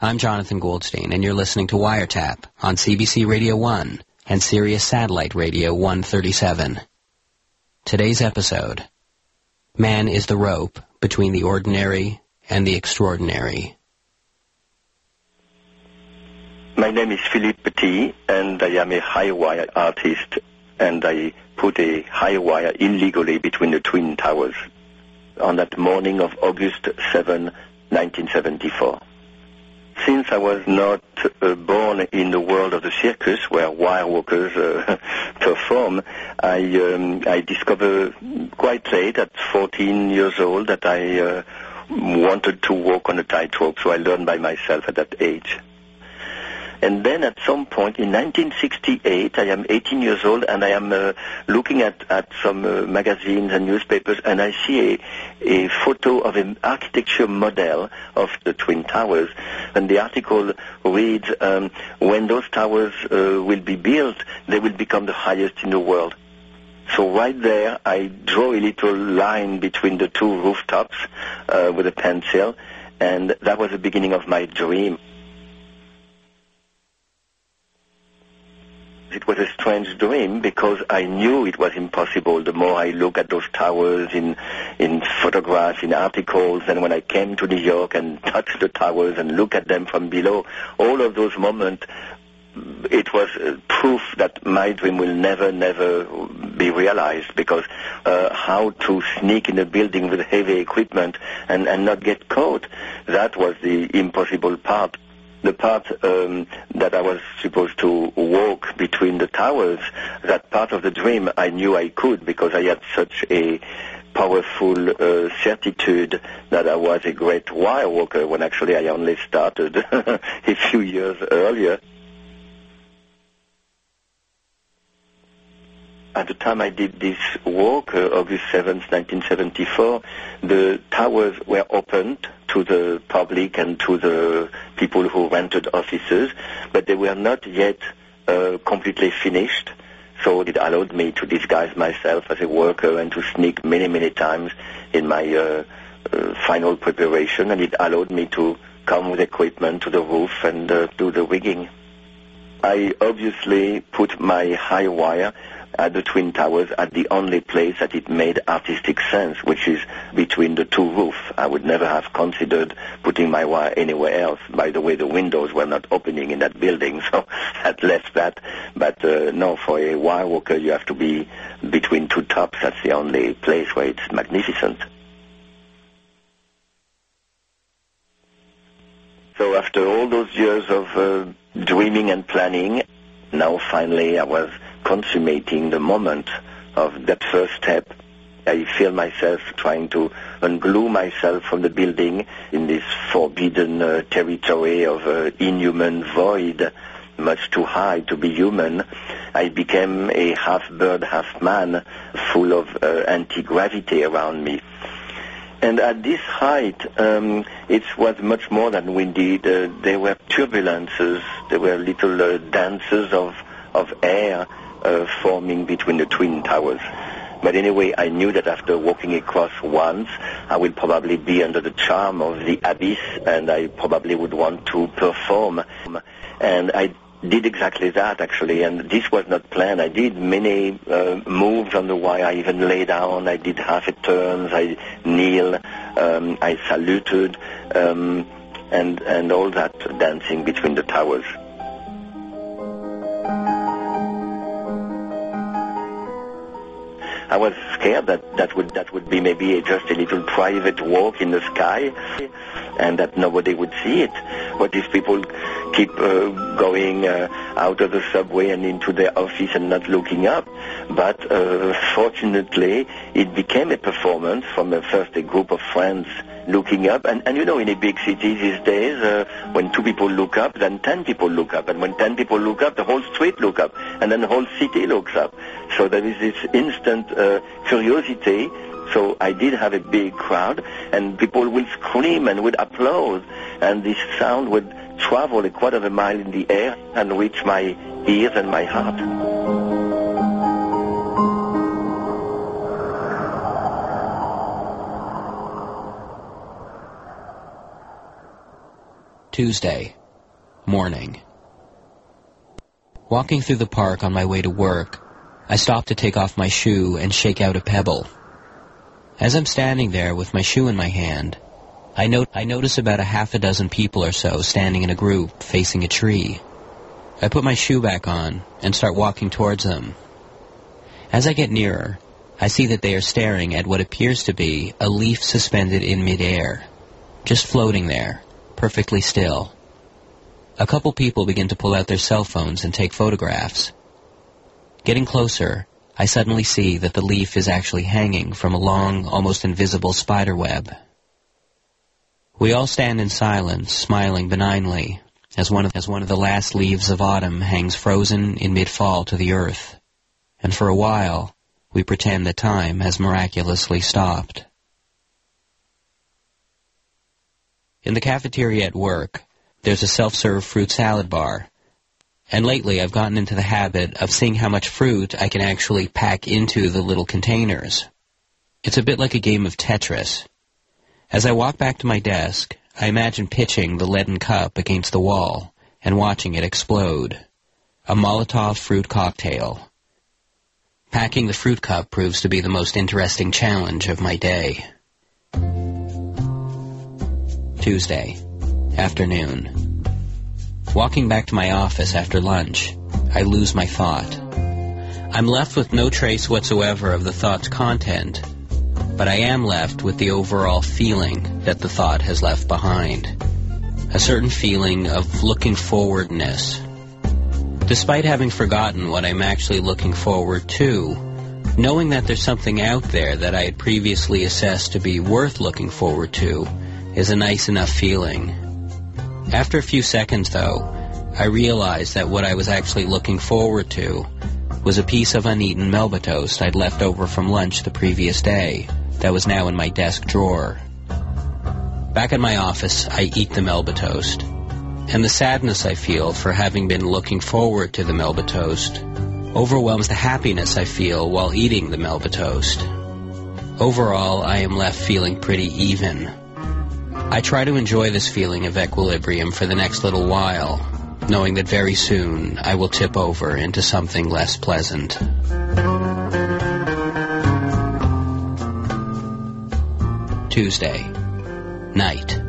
I'm Jonathan Goldstein, and you're listening to Wiretap on CBC Radio 1 and Sirius Satellite Radio 137. Today's episode, Man is the Rope Between the Ordinary and the Extraordinary. My name is Philippe Petit, and I am a high wire artist, and I put a high wire illegally between the Twin Towers on that morning of August 7, 1974. Since I was not born in the world of the circus where wire walkers perform, I discovered quite late, at 14 years old, that I wanted to walk on a tightrope, so I learned by myself at that age. And then at some point in 1968, I am 18 years old, and I am looking at some magazines and newspapers, and I see a photo of an architecture model of the Twin Towers. And the article reads, when those towers will be built, they will become the highest in the world. So right there, I draw a little line between the two rooftops with a pencil, and that was the beginning of my dream. It was a strange dream because I knew it was impossible. The more I looked at those towers in photographs, in articles, and when I came to New York and touched the towers and looked at them from below, all of those moments, it was proof that my dream will never be realized, because how to sneak in a building with heavy equipment and not get caught, that was the impossible part. The part that I was supposed to walk between the towers, that part of the dream, I knew I could, because I had such a powerful certitude that I was a great wire walker, when actually I only started a few years earlier. At the time I did this walk, August 7th, 1974, the towers were opened to the public and to the people who rented offices, but they were not yet completely finished, so it allowed me to disguise myself as a worker and to sneak many times in my final preparation, and it allowed me to come with equipment to the roof and do the rigging. I obviously put my high wire at the Twin Towers at the only place that it made artistic sense, which is between the two roofs. I would never have considered putting my wire anywhere else. By the way, the windows were not opening in that building, so that left that. But no, for a wire walker, you have to be between two tops. That's the only place where it's magnificent. So after all those years of dreaming and planning, now finally I was consummating the moment of that first step. I feel myself trying to unglue myself from the building in this forbidden territory of inhuman void, much too high to be human. I became a half bird, half man, full of anti-gravity around me. And at this height, it was much more than windy. There were turbulences. There were little dances of air forming between the Twin Towers. But anyway, I knew that after walking across once, I would probably be under the charm of the abyss, and I probably would want to perform. And I did exactly that, actually, and this was not planned. I did many moves on the wire. I even lay down. I did half a turn. I kneel. I saluted, and all that dancing between the towers. I was scared that would be maybe just a little private walk in the sky, and that nobody would see it. What if people keep going out of the subway and into their office and not looking up? But fortunately, it became a performance from first a group of friends looking up. And you know, in a big city these days, when two people look up, then 10 people look up. And when 10 people look up, the whole street look up. And then the whole city looks up. So there is this instant curiosity. So I did have a big crowd, and people would scream and would applaud, and this sound would travel a quarter of a mile in the air and reach my ears and my heart. Tuesday, morning. Walking through the park on my way to work, I stop to take off my shoe and shake out a pebble. As I'm standing there with my shoe in my hand, I notice about a half a dozen people or so standing in a group facing a tree. I put my shoe back on and start walking towards them. As I get nearer, I see that they are staring at what appears to be a leaf suspended in midair, just floating there, perfectly still. A couple people begin to pull out their cell phones and take photographs. Getting closer, I suddenly see that the leaf is actually hanging from a long, almost invisible spider web. We all stand in silence, smiling benignly, as one of the last leaves of autumn hangs frozen in mid-fall to the earth. And for a while, we pretend that time has miraculously stopped. In the cafeteria at work, there's a self-serve fruit salad bar. And lately I've gotten into the habit of seeing how much fruit I can actually pack into the little containers. It's a bit like a game of Tetris. As I walk back to my desk, I imagine pitching the leaden cup against the wall and watching it explode. A Molotov fruit cocktail. Packing the fruit cup proves to be the most interesting challenge of my day. Tuesday, afternoon. Walking back to my office after lunch, I lose my thought. I'm left with no trace whatsoever of the thought's content, but I am left with the overall feeling that the thought has left behind. A certain feeling of looking forwardness. Despite having forgotten what I'm actually looking forward to, knowing that there's something out there that I had previously assessed to be worth looking forward to is a nice enough feeling. After a few seconds, though, I realized that what I was actually looking forward to was a piece of uneaten Melba toast I'd left over from lunch the previous day that was now in my desk drawer. Back at my office, I eat the Melba toast. And the sadness I feel for having been looking forward to the Melba toast overwhelms the happiness I feel while eating the Melba toast. Overall, I am left feeling pretty even. I try to enjoy this feeling of equilibrium for the next little while, knowing that very soon I will tip over into something less pleasant. Tuesday, night.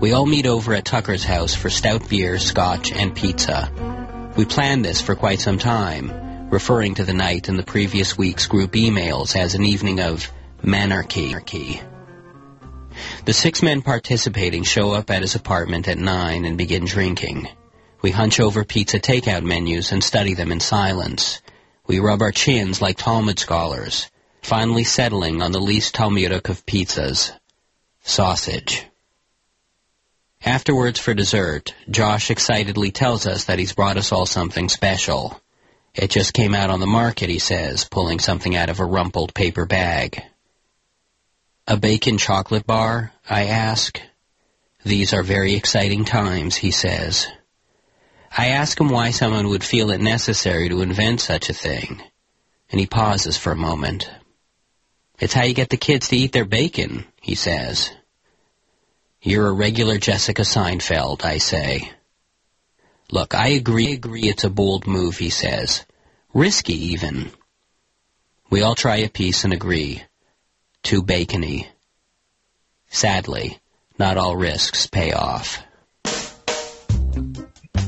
We all meet over at Tucker's house for stout beer, scotch, and pizza. We planned this for quite some time, referring to the night in the previous week's group emails as an evening of manarchy. The six men participating show up at his apartment at 9 and begin drinking. We hunch over pizza takeout menus and study them in silence. We rub our chins like Talmud scholars, finally settling on the least Talmudic of pizzas, sausage. Afterwards for dessert, Josh excitedly tells us that he's brought us all something special. It just came out on the market, he says, pulling something out of a rumpled paper bag. A bacon chocolate bar, I ask. These are very exciting times, he says. I ask him why someone would feel it necessary to invent such a thing, and he pauses for a moment. It's how you get the kids to eat their bacon, he says. You're a regular Jessica Seinfeld, I say. Look, I agree it's a bold move, he says. Risky, even. We all try a piece and agree. Too bacony. Sadly, not all risks pay off.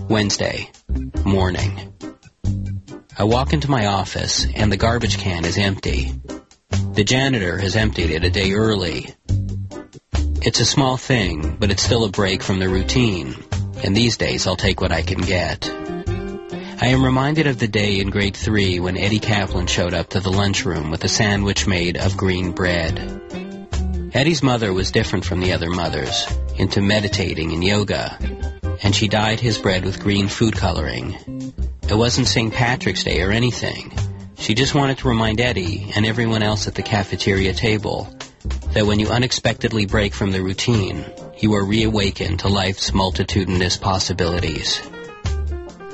Wednesday, morning. I walk into my office, and the garbage can is empty. The janitor has emptied it a day early. It's a small thing, but it's still a break from the routine, and these days I'll take what I can get. I am reminded of the day in grade 3 when Eddie Kaplan showed up to the lunchroom with a sandwich made of green bread. Eddie's mother was different from the other mothers, into meditating and yoga, and she dyed his bread with green food coloring. It wasn't St. Patrick's Day or anything. She just wanted to remind Eddie and everyone else at the cafeteria table that when you unexpectedly break from the routine, you are reawakened to life's multitudinous possibilities.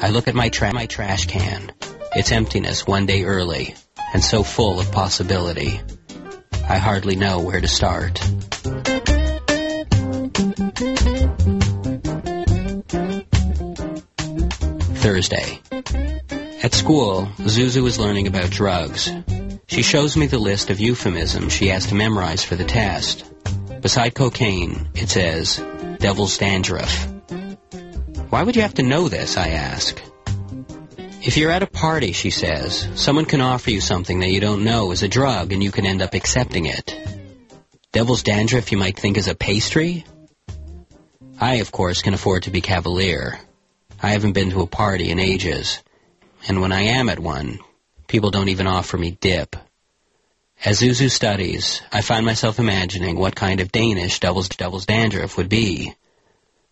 I look at my trash can, its emptiness one day early, and so full of possibility. I hardly know where to start. Thursday. At school, Zuzu is learning about drugs. She shows me the list of euphemisms she has to memorize for the test. Beside cocaine, it says, devil's dandruff. Why would you have to know this, I ask. If you're at a party, she says, someone can offer you something that you don't know is a drug and you can end up accepting it. Devil's dandruff you might think is a pastry? I, of course, can afford to be cavalier. I haven't been to a party in ages. And when I am at one, people don't even offer me dip. As Zuzu studies, I find myself imagining what kind of Danish devil's dandruff would be.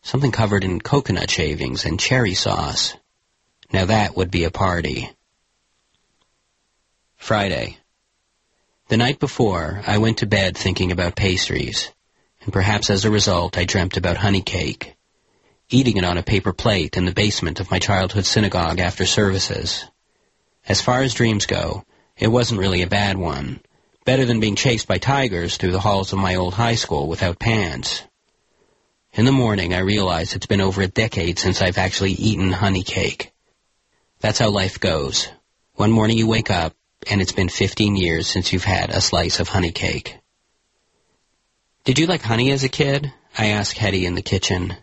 Something covered in coconut shavings and cherry sauce. Now that would be a party. Friday. The night before, I went to bed thinking about pastries, and perhaps as a result I dreamt about honey cake, eating it on a paper plate in the basement of my childhood synagogue after services. As far as dreams go, it wasn't really a bad one, better than being chased by tigers through the halls of my old high school without pants. In the morning I realized it's been over a decade since I've actually eaten honey cake. That's how life goes. One morning you wake up, and it's been 15 years since you've had a slice of honey cake. Did you like honey as a kid? I ask Hetty in the kitchen.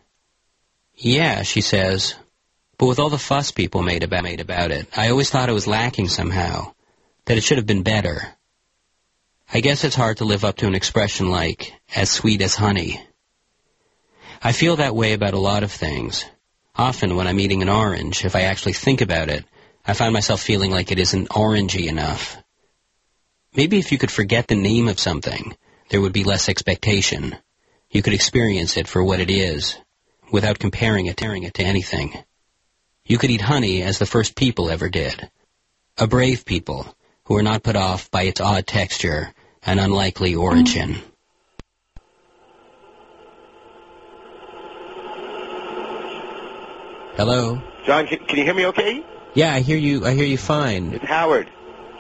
Yeah, she says, but with all the fuss people made about it, I always thought it was lacking somehow, that it should have been better. I guess it's hard to live up to an expression like, as sweet as honey. I feel that way about a lot of things. Often when I'm eating an orange, if I actually think about it, I find myself feeling like it isn't orangey enough. Maybe if you could forget the name of something, there would be less expectation. You could experience it for what it is, without comparing it to anything. You could eat honey as the first people ever did. A brave people, who were not put off by its odd texture and unlikely origin. Hello? John, can you hear me okay? Yeah, I hear you fine. It's Howard.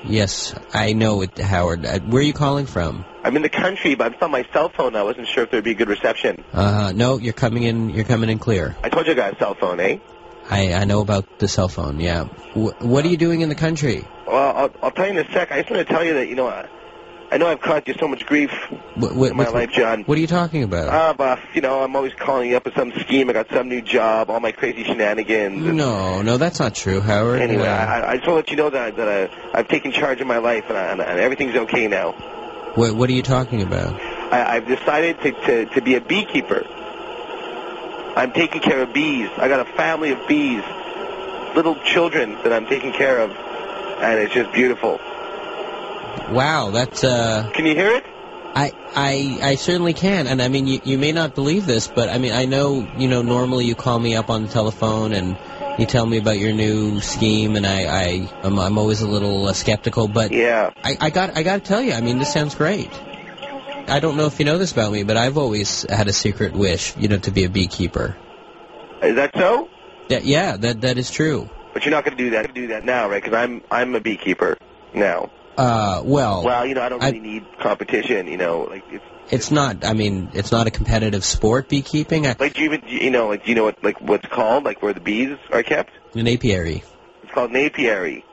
Yes, I know it, Howard. Where are you calling from? I'm in the country, but it's on my cell phone. I wasn't sure if there'd be good reception. No, you're coming in clear. I told you I got a cell phone, eh? I know about the cell phone, yeah. What are you doing in the country? Well, I'll tell you in a sec. I just want to tell you that, you know, I know I've caused you so much grief in my life, John. What are you talking about? You know, I'm always calling you up with some scheme. I got some new job, all my crazy shenanigans. No, that's not true, Howard. Anyway, I just want to let you know that I've taken charge of my life and everything's okay now. What are you talking about? I've decided to be a beekeeper. I'm taking care of bees. I got a family of bees, little children that I'm taking care of, and it's just beautiful. Wow, that's, Can you hear it? I certainly can, and I mean, you may not believe this, but I mean, I know, you know, normally you call me up on the telephone and you tell me about your new scheme, and I'm always a little skeptical, but... Yeah. I gotta tell you, I mean, this sounds great. I don't know if you know this about me, but I've always had a secret wish, you know, to be a beekeeper. Is that so? Yeah, that is true. But you're not gonna do that now, right? Because I'm a beekeeper now. Well, you know, I don't really need competition, you know, like, it's not, I mean, it's not a competitive sport, beekeeping. Like, do you know what's called, like, where the bees are kept? An apiary. It's called an apiary.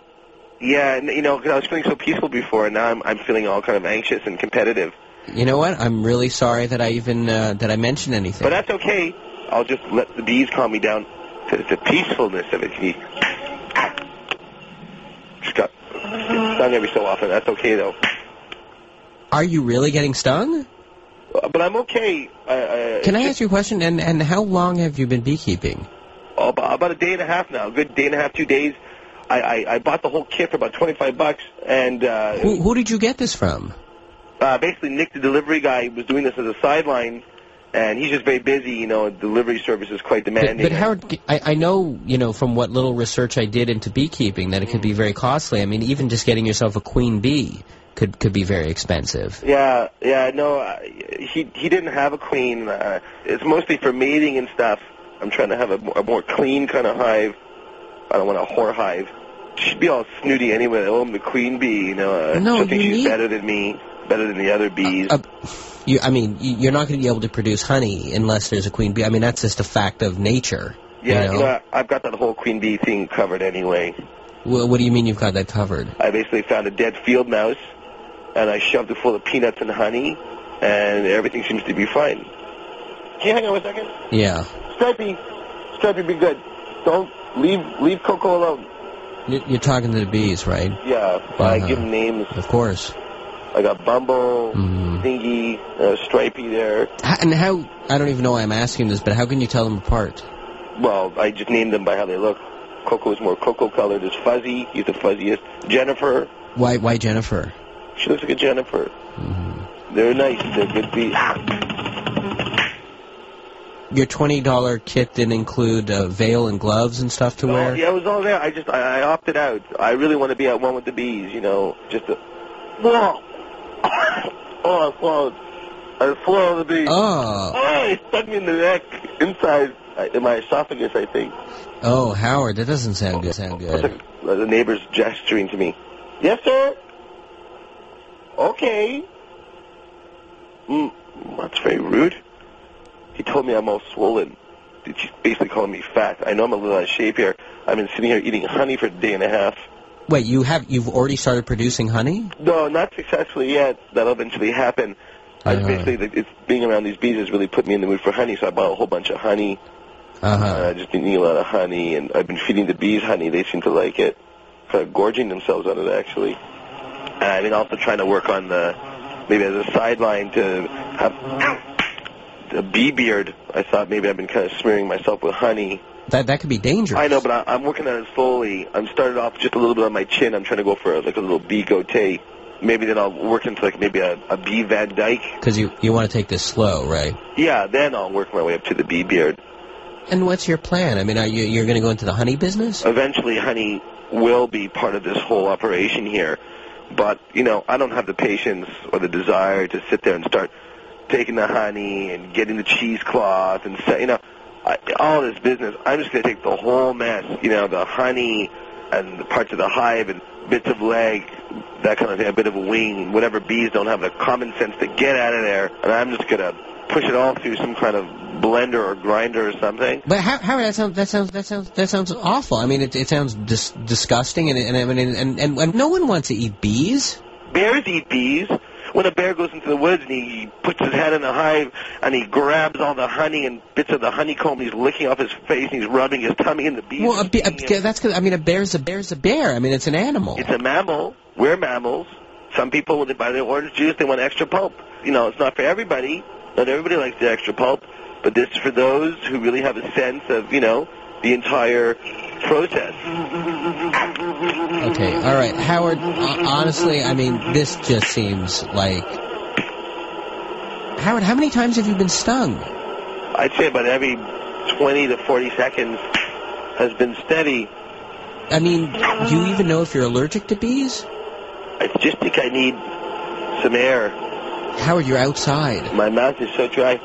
Yeah, and, you know, because I was feeling so peaceful before, and now I'm feeling all kind of anxious and competitive. You know what, I'm really sorry that I even, that I mentioned anything. But that's okay, I'll just let the bees calm me down to the peacefulness of it. Stung every so often. That's okay, though. Are you really getting stung? But I'm okay. Can I ask you a question? And how long have you been beekeeping? Oh, about a day and a half now. A good day and a half, 2 days. I bought the whole kit for about $25, and... Who did you get this from? Basically, Nick, the delivery guy, was doing this as a sideline, and he's just very busy, you know, delivery service is quite demanding. But Howard, I know, you know, from what little research I did into beekeeping that it could be very costly. I mean, even just getting yourself a queen bee could be very expensive. Yeah, no, he didn't have a queen. It's mostly for mating and stuff. I'm trying to have a more clean kind of hive. I don't want a whore hive. She'd be all snooty anyway. Oh, I'm the queen bee, you know. No, she'll think she's better than me, better than the other bees. You're not going to be able to produce honey unless there's a queen bee. I mean, that's just a fact of nature. Yeah, you know, I've got that whole queen bee thing covered anyway. Well, what do you mean you've got that covered? I basically found a dead field mouse, and I shoved it full of peanuts and honey, and everything seems to be fine. Can you hang on a second? Yeah. Stripey, be good. Don't leave Coco alone. You're talking to the bees, right? Yeah, I give them names. Of course. I got Bumble, Dingy, Stripey there. I don't even know why I'm asking this, but how can you tell them apart? Well, I just named them by how they look. Coco's more cocoa-colored. Is fuzzy. He's the fuzziest. Jennifer. Why Jennifer? She looks like a Jennifer. Mm-hmm. They're nice. They're good bees. Your $20 kit didn't include a veil and gloves and stuff to wear? Yeah, it was all there. I opted out. I really want to be at one with the bees, you know. I flew on the bees. Oh, it stuck me in the neck, inside, in my esophagus, I think. Oh, Howard, that doesn't sound good. The neighbor's gesturing to me. Yes, sir? Okay. That's very rude. He told me I'm all swollen. She's basically calling me fat. I know I'm a little out of shape here. I've been sitting here eating honey for a day and a half. Wait, you've already started producing honey? No, not successfully yet. That'll eventually happen. Being around these bees has really put me in the mood for honey, so I bought a whole bunch of honey. I've just been eating a lot of honey, and I've been feeding the bees honey. They seem to like it. Kind of gorging themselves on it, actually. And I've been also trying to work on maybe as a sideline to have a bee beard. I thought maybe I've been kind of smearing myself with honey. That could be dangerous. I know, but I'm working on it slowly. I'm started off just a little bit on my chin. I'm trying to go for like a little bee goatee. Maybe then I'll work into like maybe a bee Van Dyke. Because you want to take this slow, right? Yeah, then I'll work my way up to the bee beard. And what's your plan? I mean, are you're going to go into the honey business? Eventually, honey will be part of this whole operation here. But, you know, I don't have the patience or the desire to sit there and start taking the honey and getting the cheesecloth and, you know, all this business. I'm just going to take the whole mess, you know, the honey and the parts of the hive and bits of leg, that kind of thing, a bit of a wing, whatever bees don't have the common sense to get out of there. And I'm just going to push it all through some kind of blender or grinder or something. But Howard, that sounds awful. I mean, it sounds disgusting, and no one wants to eat bees. Bears eat bees. When a bear goes into the woods and he puts his head in a hive and he grabs all the honey and bits of the honeycomb, he's licking off his face and he's rubbing his tummy and the bees. Well, a bear's a bear. I mean, it's an animal. It's a mammal. We're mammals. Some people, when they buy their orange juice, they want extra pulp. You know, it's not for everybody. Not everybody likes the extra pulp. But this is for those who really have a sense of, you know, the entire process. Okay, all right. Howard, honestly, I mean, this just seems like... Howard, how many times have you been stung? I'd say about every 20 to 40 seconds has been steady. I mean, do you even know if you're allergic to bees? I just think I need some air. Howard, you're outside. My mouth is so dry.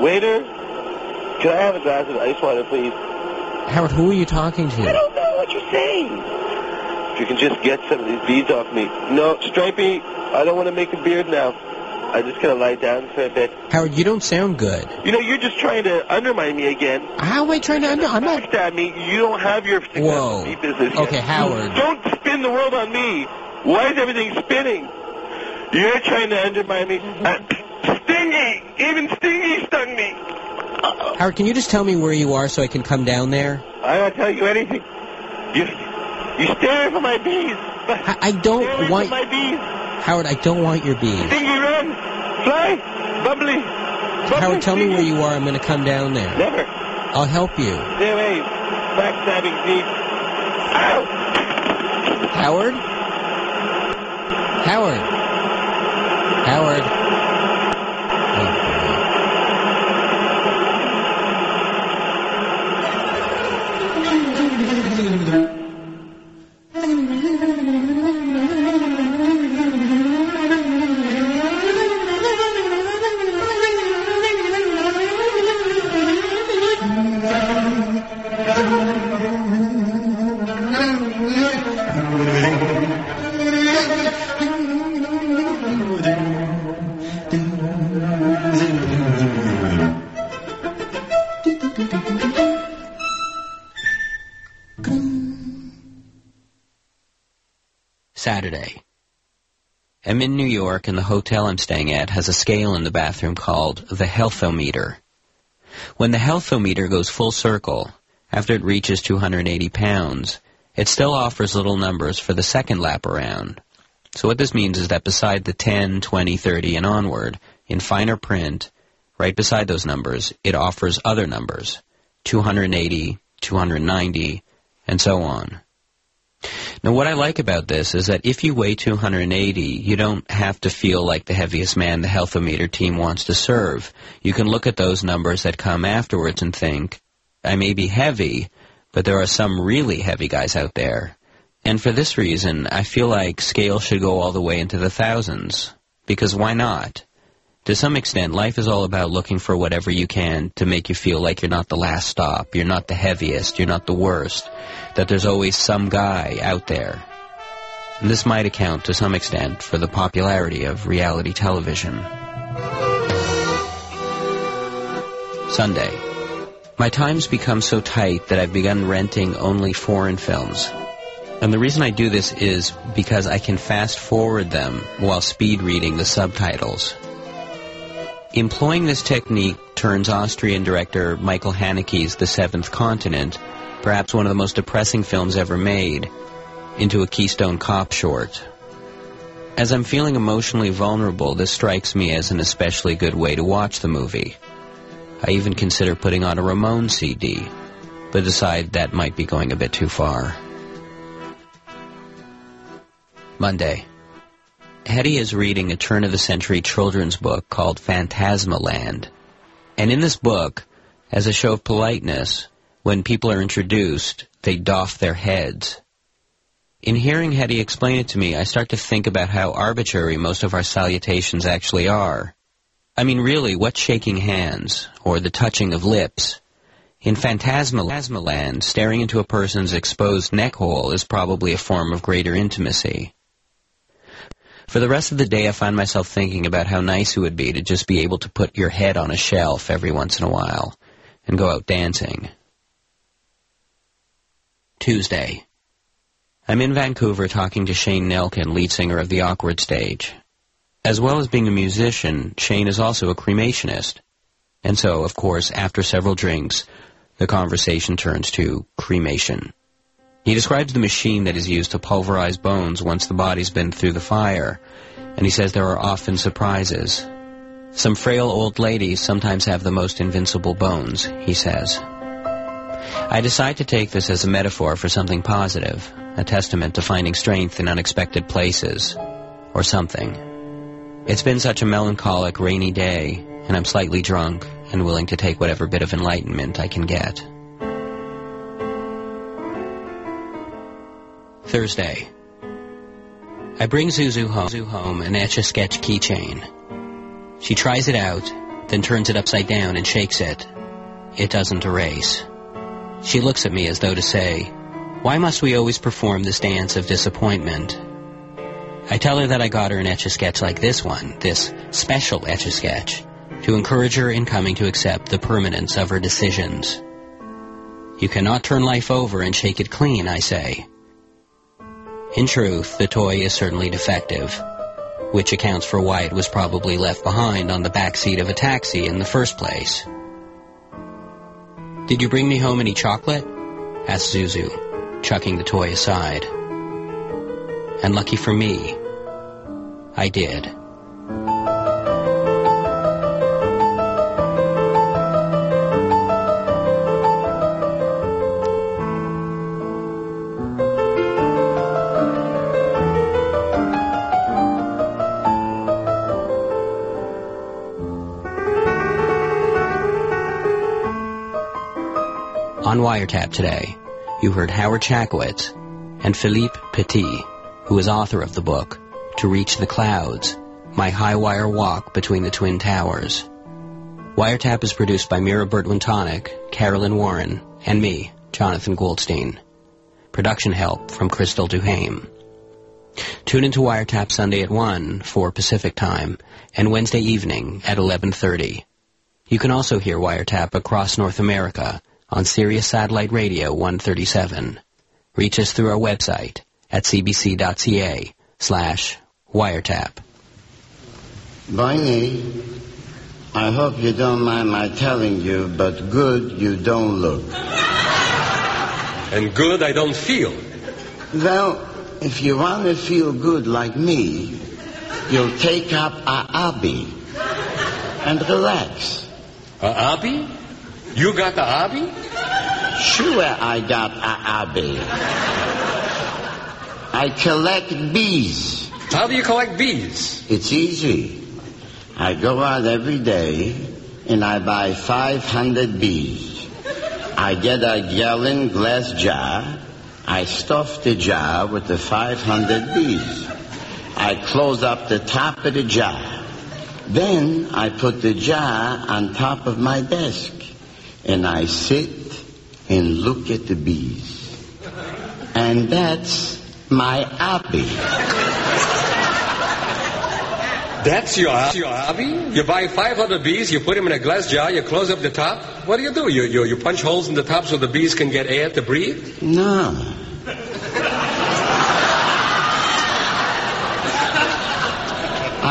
Waiter, can I have a glass of ice water, please? Howard, who are you talking to? I don't know what you're saying. If you can just get some of these beads off me. No, Stripey, I don't want to make a beard now. I'm just going to lie down for a bit. Howard, you don't sound good. You know, you're just trying to undermine me again. How am I trying to undermine? I'm not... at me. You don't have your successful meat business yet. Okay, Howard. Don't spin the world on me. Why is everything spinning? You're trying to undermine me. Stingy! Even Stingy stung me. Uh-oh. Howard, can you just tell me where you are so I can come down there? I don't tell you anything. You stare for my bees. I don't want my bees. Howard, I don't want your bees. Stingy, run, fly, bubbly. Howard, tell me where you are. I'm going to come down there. Never. I'll help you. Stay away, backstabbing deep. Ow! Howard? Howard. Saturday. I'm in New York, and the hotel I'm staying at has a scale in the bathroom called the healthometer. When the healthometer goes full circle, after it reaches 280 pounds, it still offers little numbers for the second lap around. So what this means is that beside the 10, 20, 30, and onward, in finer print, right beside those numbers, it offers other numbers, 280, 290, and so on. Now, what I like about this is that if you weigh 280, you don't have to feel like the heaviest man the healthometer team wants to serve. You can look at those numbers that come afterwards and think, I may be heavy, but there are some really heavy guys out there. And for this reason, I feel like scale should go all the way into the thousands. Because why not? To some extent, life is all about looking for whatever you can to make you feel like you're not the last stop, you're not the heaviest, you're not the worst, that there's always some guy out there. And this might account to some extent for the popularity of reality television. Sunday. My time's become so tight that I've begun renting only foreign films. And the reason I do this is because I can fast forward them while speed reading the subtitles. Employing this technique turns Austrian director Michael Haneke's The Seventh Continent, perhaps one of the most depressing films ever made, into a Keystone Cop short. As I'm feeling emotionally vulnerable, this strikes me as an especially good way to watch the movie. I even consider putting on a Ramones CD, but decide that might be going a bit too far. Monday. Hetty is reading a turn-of-the-century children's book called Phantasmaland. And in this book, as a show of politeness, when people are introduced, they doff their heads. In hearing Hetty explain it to me, I start to think about how arbitrary most of our salutations actually are. I mean, really, what's shaking hands, or the touching of lips? In Phantasmaland, staring into a person's exposed neck hole is probably a form of greater intimacy. For the rest of the day, I find myself thinking about how nice it would be to just be able to put your head on a shelf every once in a while and go out dancing. Tuesday. I'm in Vancouver talking to Shane Nelken, lead singer of The Awkward Stage. As well as being a musician, Shane is also a cremationist. And so, of course, after several drinks, the conversation turns to cremation. He describes the machine that is used to pulverize bones once the body's been through the fire, and he says there are often surprises. Some frail old ladies sometimes have the most invincible bones, he says. I decide to take this as a metaphor for something positive, a testament to finding strength in unexpected places, or something. It's been such a melancholic, rainy day, and I'm slightly drunk and willing to take whatever bit of enlightenment I can get. Thursday. I bring Zuzu home an etch-a-sketch keychain. She tries it out, then turns it upside down and shakes it. It doesn't erase. She looks at me as though to say, "Why must we always perform this dance of disappointment?" I tell her that I got her an etch-a-sketch like this one, this special etch-a-sketch, to encourage her in coming to accept the permanence of her decisions. "You cannot turn life over and shake it clean," I say. In truth, the toy is certainly defective, which accounts for why it was probably left behind on the back seat of a taxi in the first place. "Did you bring me home any chocolate?" asks Zuzu, chucking the toy aside. And lucky for me, I did. On Wiretap today, you heard Howard Chakowitz and Philippe Petit, who is author of the book To Reach the Clouds: My Highwire Walk Between the Twin Towers. Wiretap is produced by Mira Bertwin-Tonick, Carolyn Warren, and me, Jonathan Goldstein. Production help from Crystal Duhame. Tune into Wiretap Sunday at 1 for Pacific Time and Wednesday evening at 11:30. You can also hear Wiretap across North America on Sirius Satellite Radio 137. Reach us through our website, at cbc.ca/wiretap. Bonnie, I hope you don't mind my telling you, but good you don't look. And good I don't feel. Well, if you want to feel good like me, you'll take up A'abi and relax. A'abi? You got A'abi? Sure I got A'abi. I collect bees. How do you collect bees? It's easy. I go out every day and I buy 500 bees. I get a gallon glass jar. I stuff the jar with the 500 bees. I close up the top of the jar. Then I put the jar on top of my desk. And I sit and look at the bees. And that's my hobby. That's your hobby? You buy 500 bees, you put them in a glass jar, you close up the top. What do? You punch holes in the top so the bees can get air to breathe? No.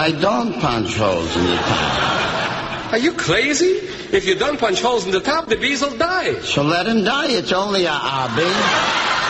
I don't punch holes in the top. Are you crazy? If you don't punch holes in the top, the bees will die. So let them die. It's only a hobby.